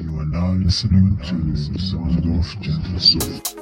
You are now listening to the sound of Gentle Soul.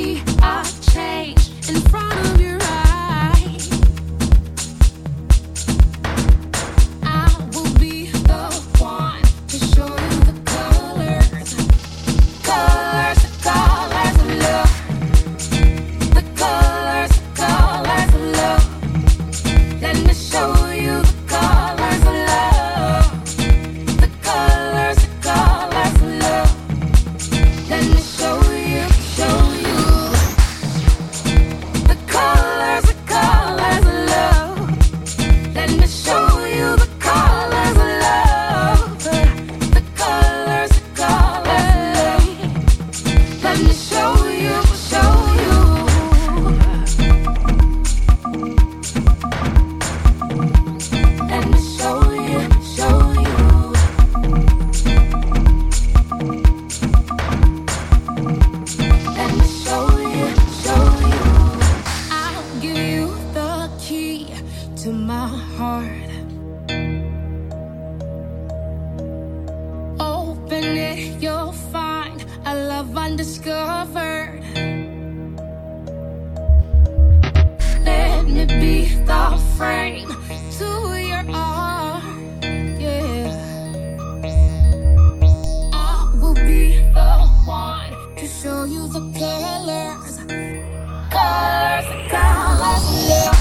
see I've changed in front of your eyes. I will be the one to show you the colors, colors, colors of love, the colors, colors of love. Let me show you the colors of love, the colors, colors of love. Let me show you. To my heart, open it, you'll find a love undiscovered. Let me be the frame to your arm, yeah. I will be the one to show you the colors, colors, colors of love.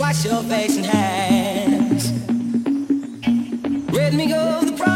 Wash your face and hands. Let me go the